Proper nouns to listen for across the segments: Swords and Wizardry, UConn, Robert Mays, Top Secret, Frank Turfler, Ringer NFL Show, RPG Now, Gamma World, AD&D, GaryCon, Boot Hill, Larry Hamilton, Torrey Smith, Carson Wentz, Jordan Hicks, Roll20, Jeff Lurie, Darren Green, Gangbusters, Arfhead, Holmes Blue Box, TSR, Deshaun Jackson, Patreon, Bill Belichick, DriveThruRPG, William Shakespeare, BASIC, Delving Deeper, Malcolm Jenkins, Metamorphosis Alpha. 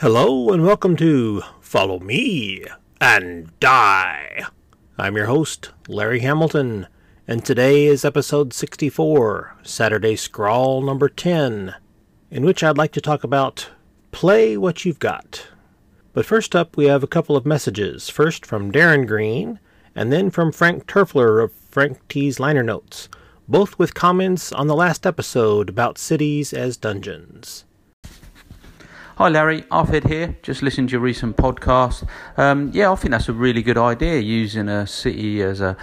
Hello and welcome to Follow Me and Die. I'm your host, Larry Hamilton, and today is episode 64, Saturday Scrawl number 10, in which I'd like to talk about Play What You've Got. But first up, we have a couple of messages, first from Darren Green, and then from Frank Turfler of Frank T's Liner Notes, both with comments on the last episode about cities as dungeons. Hi Larry, Arfhead here, just listened to your recent podcast. I think that's a really good idea, using a city as a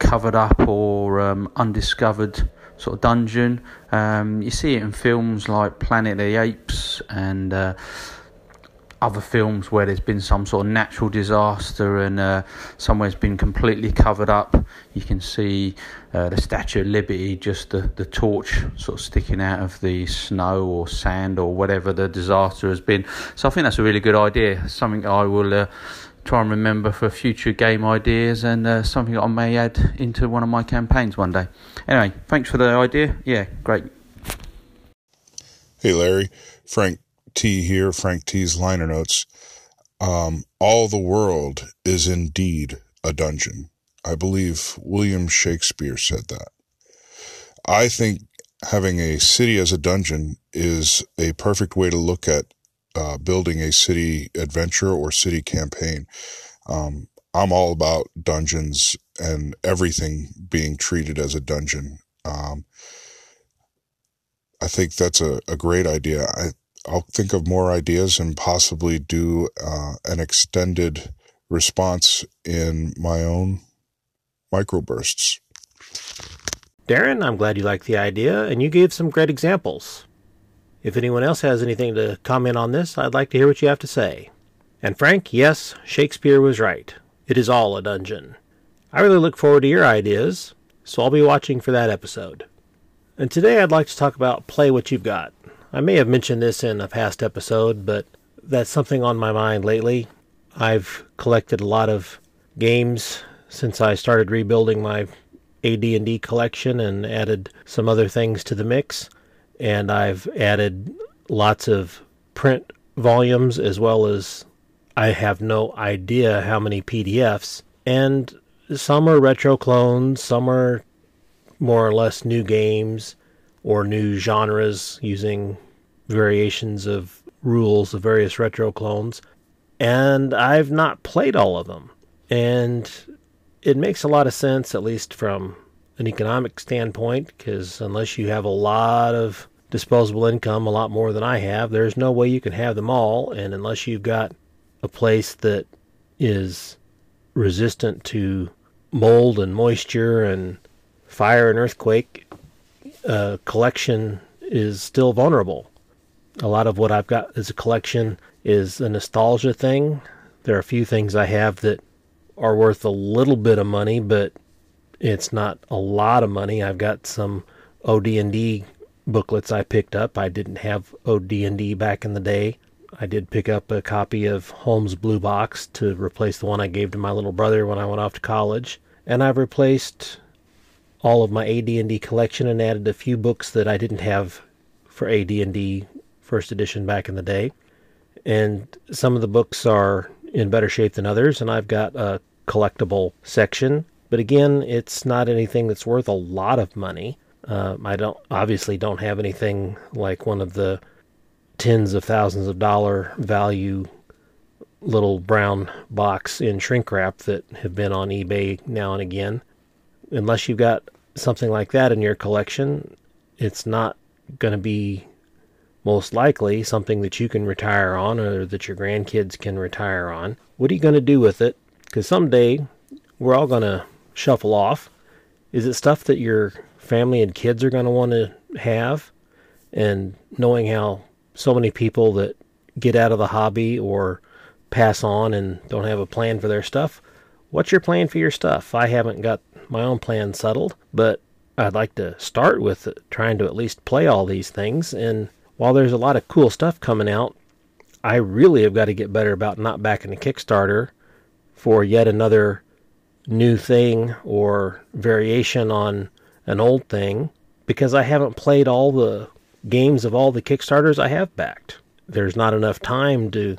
covered up or undiscovered sort of dungeon. You see it in films like Planet of the Apes and other films where there's been some sort of natural disaster and somewhere's been completely covered up. You can see the Statue of Liberty, just the torch sort of sticking out of the snow or sand or whatever the disaster has been. So I think that's a really good idea, something I will try and remember for future game ideas, and something I may add into one of my campaigns one day. Anyway, thanks for the idea. Yeah, great. Hey Larry, Frank T here, Frank T's Liner Notes. All the world is indeed a dungeon. I believe William Shakespeare said that. I think having a city as a dungeon is a perfect way to look at building a city adventure or city campaign. I'm all about dungeons and everything being treated as a dungeon. I think that's a great idea. I'll think of more ideas and possibly do an extended response in my own microbursts. Darren, I'm glad you liked the idea, and you gave some great examples. If anyone else has anything to comment on this, I'd like to hear what you have to say. And Frank, yes, Shakespeare was right. It is all a dungeon. I really look forward to your ideas, so I'll be watching for that episode. And today I'd like to talk about Play What You've Got. I may have mentioned this in a past episode, but that's something on my mind lately. I've collected a lot of games since I started rebuilding my AD&D collection and added some other things to the mix. And I've added lots of print volumes, as well as I have no idea how many PDFs. And some are retro clones, some are more or less new games or new genres using variations of rules of various retro clones, and I've not played all of them. And it makes a lot of sense, at least from an economic standpoint, because unless you have a lot of disposable income, a lot more than I have, there's no way you can have them all. And unless you've got a place that is resistant to mold and moisture and fire and earthquake, collection is still vulnerable. A lot of what I've got as a collection is a nostalgia thing. There are a few things I have that are worth a little bit of money, but it's not a lot of money. I've got some OD&D booklets I picked up. I didn't have OD&D back in the day. I did pick up a copy of Holmes Blue Box to replace the one I gave to my little brother when I went off to college. And I've replaced all of my AD&D collection and added a few books that I didn't have for AD&D first edition back in the day. And some of the books are in better shape than others, and I've got a collectible section. But again, it's not anything that's worth a lot of money. I obviously don't have anything like one of the tens of thousands of dollar value little brown box in shrink wrap that have been on eBay now and again. Unless you've got something like that in your collection, it's not going to be, most likely, something that you can retire on or that your grandkids can retire on. What are you going to do with it? Because someday we're all going to shuffle off. Is it stuff that your family and kids are going to want to have? And knowing how so many people that get out of the hobby or pass on and don't have a plan for their stuff, what's your plan for your stuff? I haven't got my own plan settled, but I'd like to start with trying to at least play all these things. And while there's a lot of cool stuff coming out, I really have got to get better about not backing a Kickstarter for yet another new thing or variation on an old thing, because I haven't played all the games of all the Kickstarters I have backed. There's not enough time to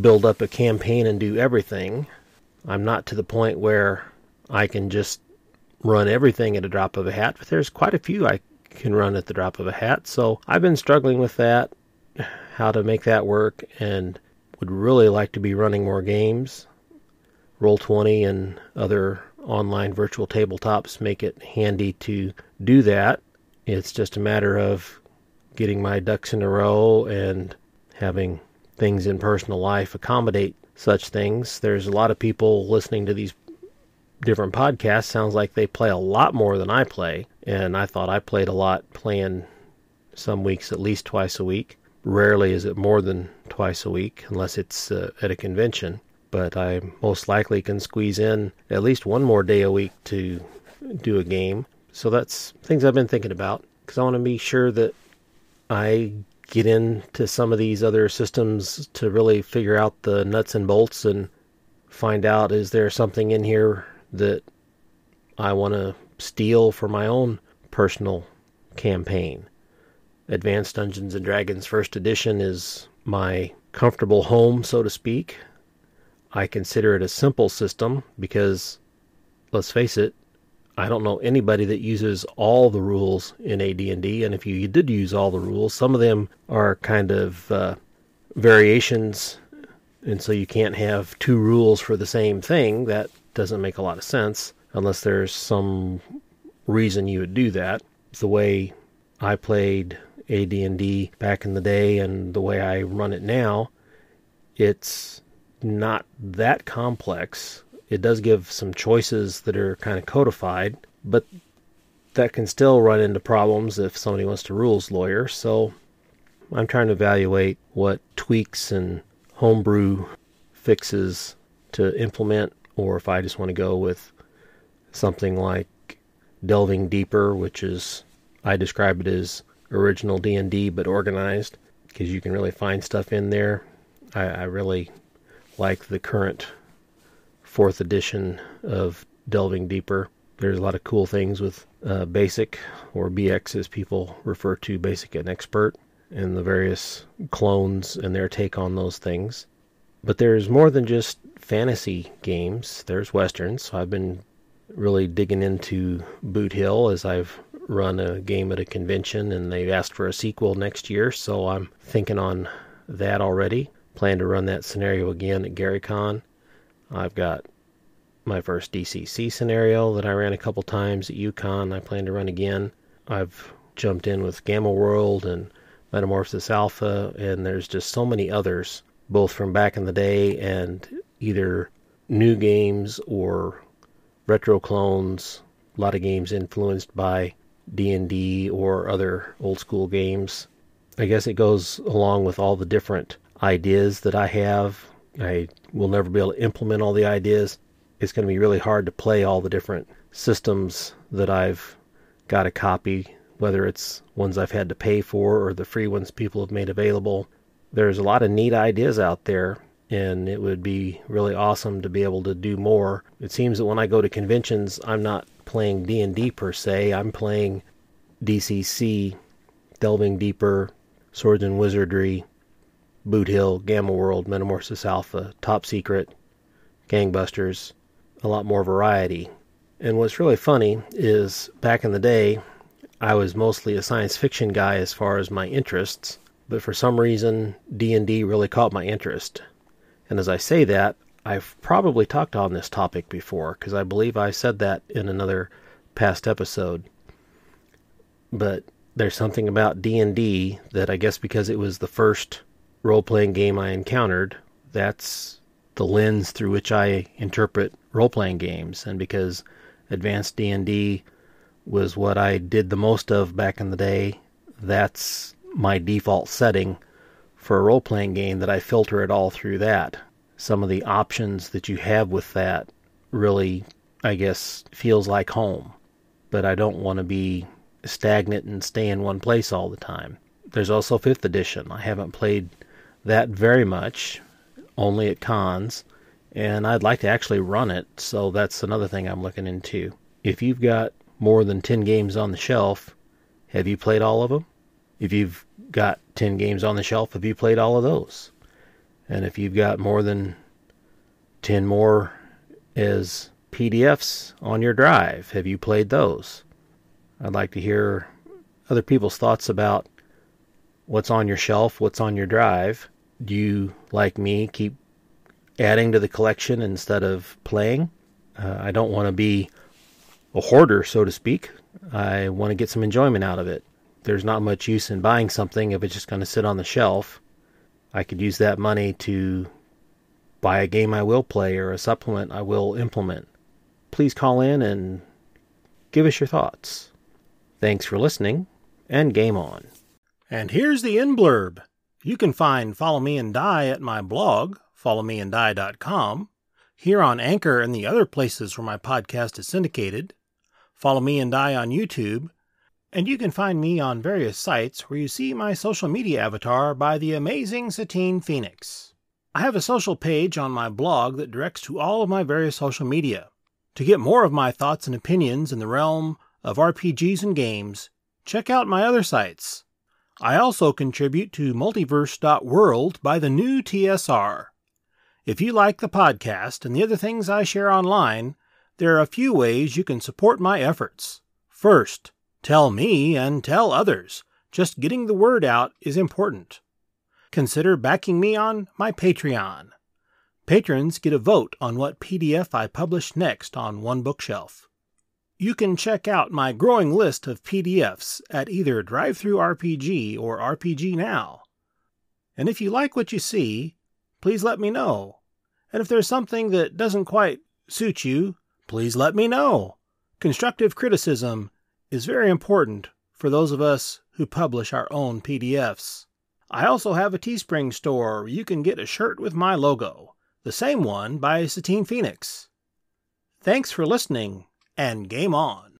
build up a campaign and do everything. I'm not to the point where I can just run everything at a drop of a hat, but there's quite a few I can run at the drop of a hat. So I've been struggling with that, how to make that work, and would really like to be running more games. Roll20 and other online virtual tabletops make it handy to do that. It's just a matter of getting my ducks in a row and having things in personal life accommodate such things. There's a lot of people listening to these different podcasts. Sounds like they play a lot more than I play, and I thought I played a lot, playing some weeks at least twice a week. Rarely is it more than twice a week, unless it's at a convention. But I most likely can squeeze in at least one more day a week to do a game. So that's things I've been thinking about, because I want to be sure that I get into some of these other systems to really figure out the nuts and bolts and find out, is there something in here that I want to steal for my own personal campaign. Advanced Dungeons and Dragons First Edition is my comfortable home, so to speak. I consider it a simple system because, let's face it, I don't know anybody that uses all the rules in AD&D, and if you did use all the rules, some of them are kind of variations, and so you can't have two rules for the same thing. That doesn't make a lot of sense unless there's some reason you would do that. It's the way I played AD&D back in the day and the way I run it now. It's not that complex. It does give some choices that are kind of codified, but that can still run into problems if somebody wants to rules lawyer. So I'm trying to evaluate what tweaks and homebrew fixes to implement, or if I just want to go with something like Delving Deeper, which is, I describe it as original D&D, but organized, because you can really find stuff in there. I really like the current 4th edition of Delving Deeper. There's a lot of cool things with BASIC, or BX as people refer to BASIC and Expert, and the various clones and their take on those things. But there's more than just fantasy games. There's Westerns, so I've been really digging into Boot Hill, as I've run a game at a convention and they've asked for a sequel next year, so I'm thinking on that already. Plan to run that scenario again at GaryCon. I've got my first DCC scenario that I ran a couple times at UConn. I plan to run again. I've jumped in with Gamma World and Metamorphosis Alpha, and there's just so many others, both from back in the day and either new games or retro clones. A lot of games influenced by D&D or other old school games. I guess it goes along with all the different ideas that I have. I will never be able to implement all the ideas. It's going to be really hard to play all the different systems that I've got a copy, whether it's ones I've had to pay for or the free ones people have made available. There's a lot of neat ideas out there, and it would be really awesome to be able to do more. It seems that when I go to conventions, I'm not playing D&D per se. I'm playing DCC, Delving Deeper, Swords and Wizardry, Boot Hill, Gamma World, Metamorphosis Alpha, Top Secret, Gangbusters, a lot more variety. And what's really funny is back in the day, I was mostly a science fiction guy as far as my interests, but for some reason, D&D really caught my interest. And as I say that, I've probably talked on this topic before, because I believe I said that in another past episode. But there's something about D&D that, I guess because it was the first role-playing game I encountered, that's the lens through which I interpret role-playing games. And because Advanced D&D was what I did the most of back in the day, that's my default setting for a role-playing game, that I filter it all through that. Some of the options that you have with that really, I guess, feels like home. But I don't want to be stagnant and stay in one place all the time. There's also 5th edition. I haven't played that very much, only at cons, and I'd like to actually run it, so that's another thing I'm looking into. If you've got more than 10 games on the shelf, have you played all of them? If you've got 10 games on the shelf if you played all of those. And if you've got more than 10 more as PDFs on your drive, have you played those? I'd like to hear other people's thoughts about what's on your shelf, what's on your drive. Do you, like me, keep adding to the collection instead of playing? I don't want to be a hoarder, so to speak. I want to get some enjoyment out of it. There's not much use in buying something if it's just going to sit on the shelf. I could use that money to buy a game I will play or a supplement I will implement. Please call in and give us your thoughts. Thanks for listening, and game on. And here's the end blurb. You can find Follow Me and Die at my blog, followmeanddie.com, here on Anchor and the other places where my podcast is syndicated, Follow Me and Die on YouTube, and you can find me on various sites where you see my social media avatar by the amazing Satine Phoenix. I have a social page on my blog that directs to all of my various social media. To get more of my thoughts and opinions in the realm of RPGs and games, check out my other sites. I also contribute to multiverse.world by the new TSR. If you like the podcast and the other things I share online, there are a few ways you can support my efforts. First, tell me and tell others. Just getting the word out is important. Consider backing me on my Patreon. Patrons get a vote on what PDF I publish next on One Bookshelf. You can check out my growing list of PDFs at either DriveThruRPG or RPG Now. And if you like what you see, please let me know. And if there's something that doesn't quite suit you, please let me know. Constructive criticism is very important for those of us who publish our own PDFs. I also have a Teespring store where you can get a shirt with my logo, the same one by Satine Phoenix. Thanks for listening, and game on!